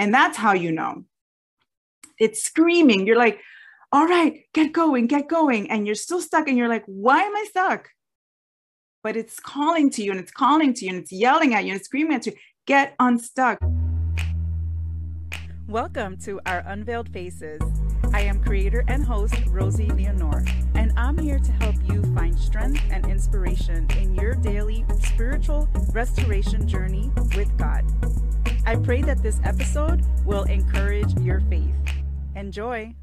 And that's how you know. It's screaming. You're like, all right, get going. And you're still stuck. And you're like, why am I stuck? But it's calling to you, and it's calling to you, and it's yelling at you, and it's screaming at you. Get unstuck. Welcome to our Unveiled Faces. I am creator and host Rosie Leonor, and I'm here to help you find strength and inspiration in your daily spiritual restoration journey with God. I pray that this episode will encourage your faith. Enjoy.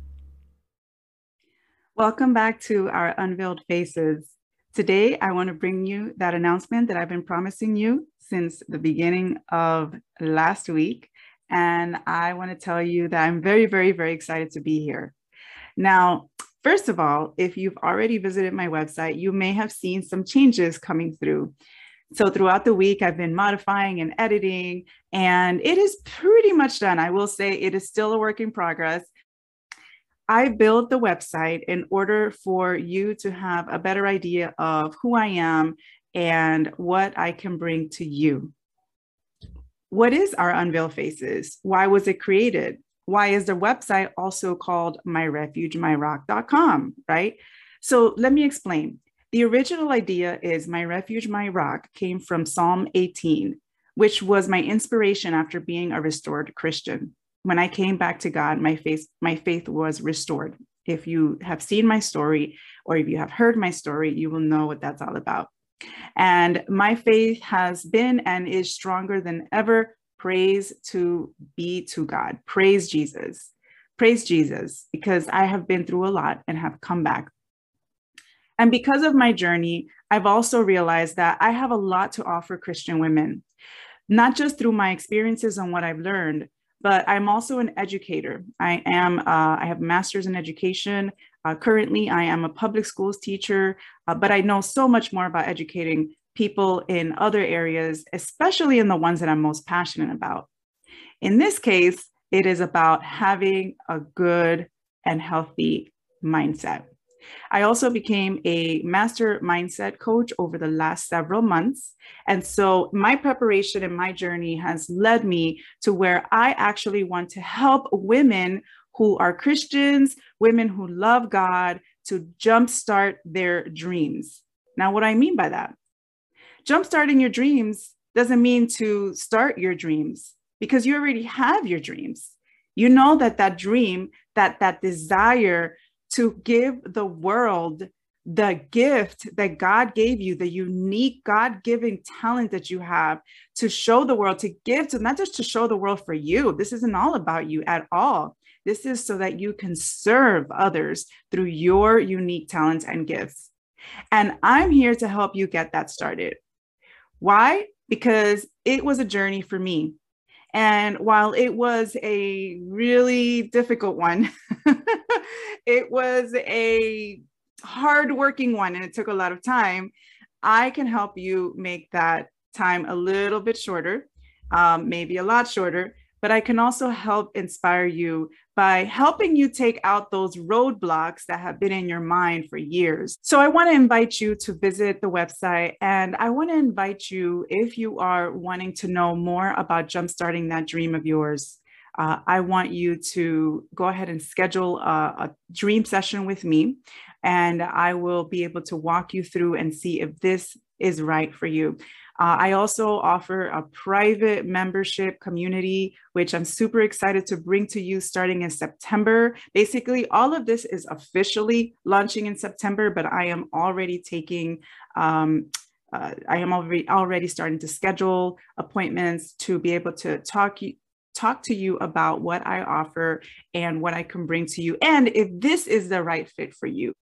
Welcome back to our Unveiled Faces. Today, I want to bring you that announcement that I've been promising you since the beginning of last week. And I want to tell you that I'm very, very, very excited to be here. Now, first of all, if you've already visited my website, you may have seen some changes coming through. So throughout the week, I've been modifying and editing, and it is pretty much done. I will say it is still a work in progress. I built the website in order for you to have a better idea of who I am and what I can bring to you. What is our Unveiled Faces? Why was it created? Why is the website also called MyRefugeMyRock.com, right? So let me explain. The original idea is My Refuge, My Rock came from Psalm 18, which was my inspiration after being a restored Christian. When I came back to God, my faith was restored. If you have seen my story, or if you have heard my story, you will know what that's all about. And my faith has been and is stronger than ever. Praise to be to God. Praise Jesus. Praise Jesus, because I have been through a lot and have come back. And because of my journey, I've also realized that I have a lot to offer Christian women, not just through my experiences and what I've learned, but I'm also an educator. I have a master's in education. Currently, I am a public schools teacher, but I know so much more about educating people in other areas, especially in the ones that I'm most passionate about. In this case, it is about having a good and healthy mindset. I also became a master mindset coach over the last several months. And so my preparation and my journey has led me to where I actually want to help women who are Christians, women who love God, to jumpstart their dreams. Now, what do I mean by that? Jumpstarting your dreams doesn't mean to start your dreams, because you already have your dreams. You know that dream, that desire to give the world the gift that God gave you, the unique God-given talent that you have to show the world, to give to, not just to show the world for you. This isn't all about you at all. This is so that you can serve others through your unique talents and gifts. And I'm here to help you get that started. Why? Because it was a journey for me. And while it was a really difficult one, it was a hardworking one, and it took a lot of time, I can help you make that time a little bit shorter, maybe a lot shorter. But I can also help inspire you by helping you take out those roadblocks that have been in your mind for years. So I want to invite you to visit the website, and I want to invite you, if you are wanting to know more about jumpstarting that dream of yours, I want you to go ahead and schedule a dream session with me, and I will be able to walk you through and see if this is right for you. I also offer a private membership community, which I'm super excited to bring to you starting in September. Basically, all of this is officially launching in September, but I am already taking, I am already starting to schedule appointments to be able to talk to you about what I offer and what I can bring to you, and if this is the right fit for you.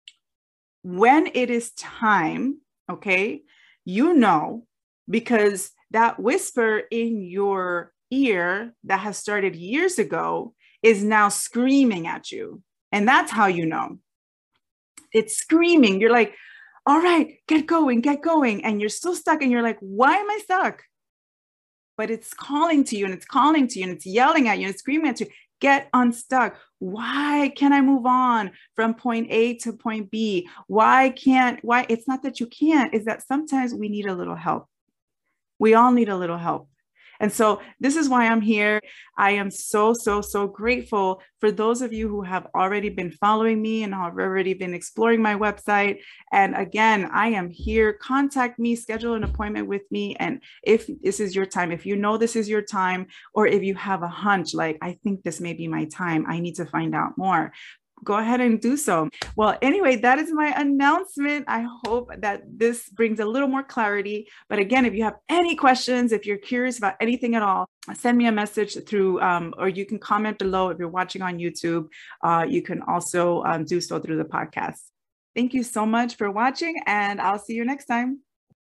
When it is time, okay, you know, because that whisper in your ear that has started years ago is now screaming at you. And that's how you know. It's screaming. You're like, all right, get going. And you're still stuck. And you're like, why am I stuck? But it's calling to you, and it's calling to you, and it's yelling at you, and it's screaming at you. Get unstuck. Why can't I move on from point A to point B? Why? It's not that you can't, it's that sometimes we need a little help. We all need a little help. And so this is why I'm here. I am so grateful for those of you who have already been following me and have already been exploring my website. And again, I am here. Contact me, schedule an appointment with me. And if this is your time, if you know this is your time, or if you have a hunch, like, I think this may be my time, I need to find out more, go ahead and do so. Well, anyway, that is my announcement. I hope that this brings a little more clarity. But again, if you have any questions, if you're curious about anything at all, send me a message through, or you can comment below if you're watching on YouTube. You can also do so through the podcast. Thank you so much for watching, and I'll see you next time.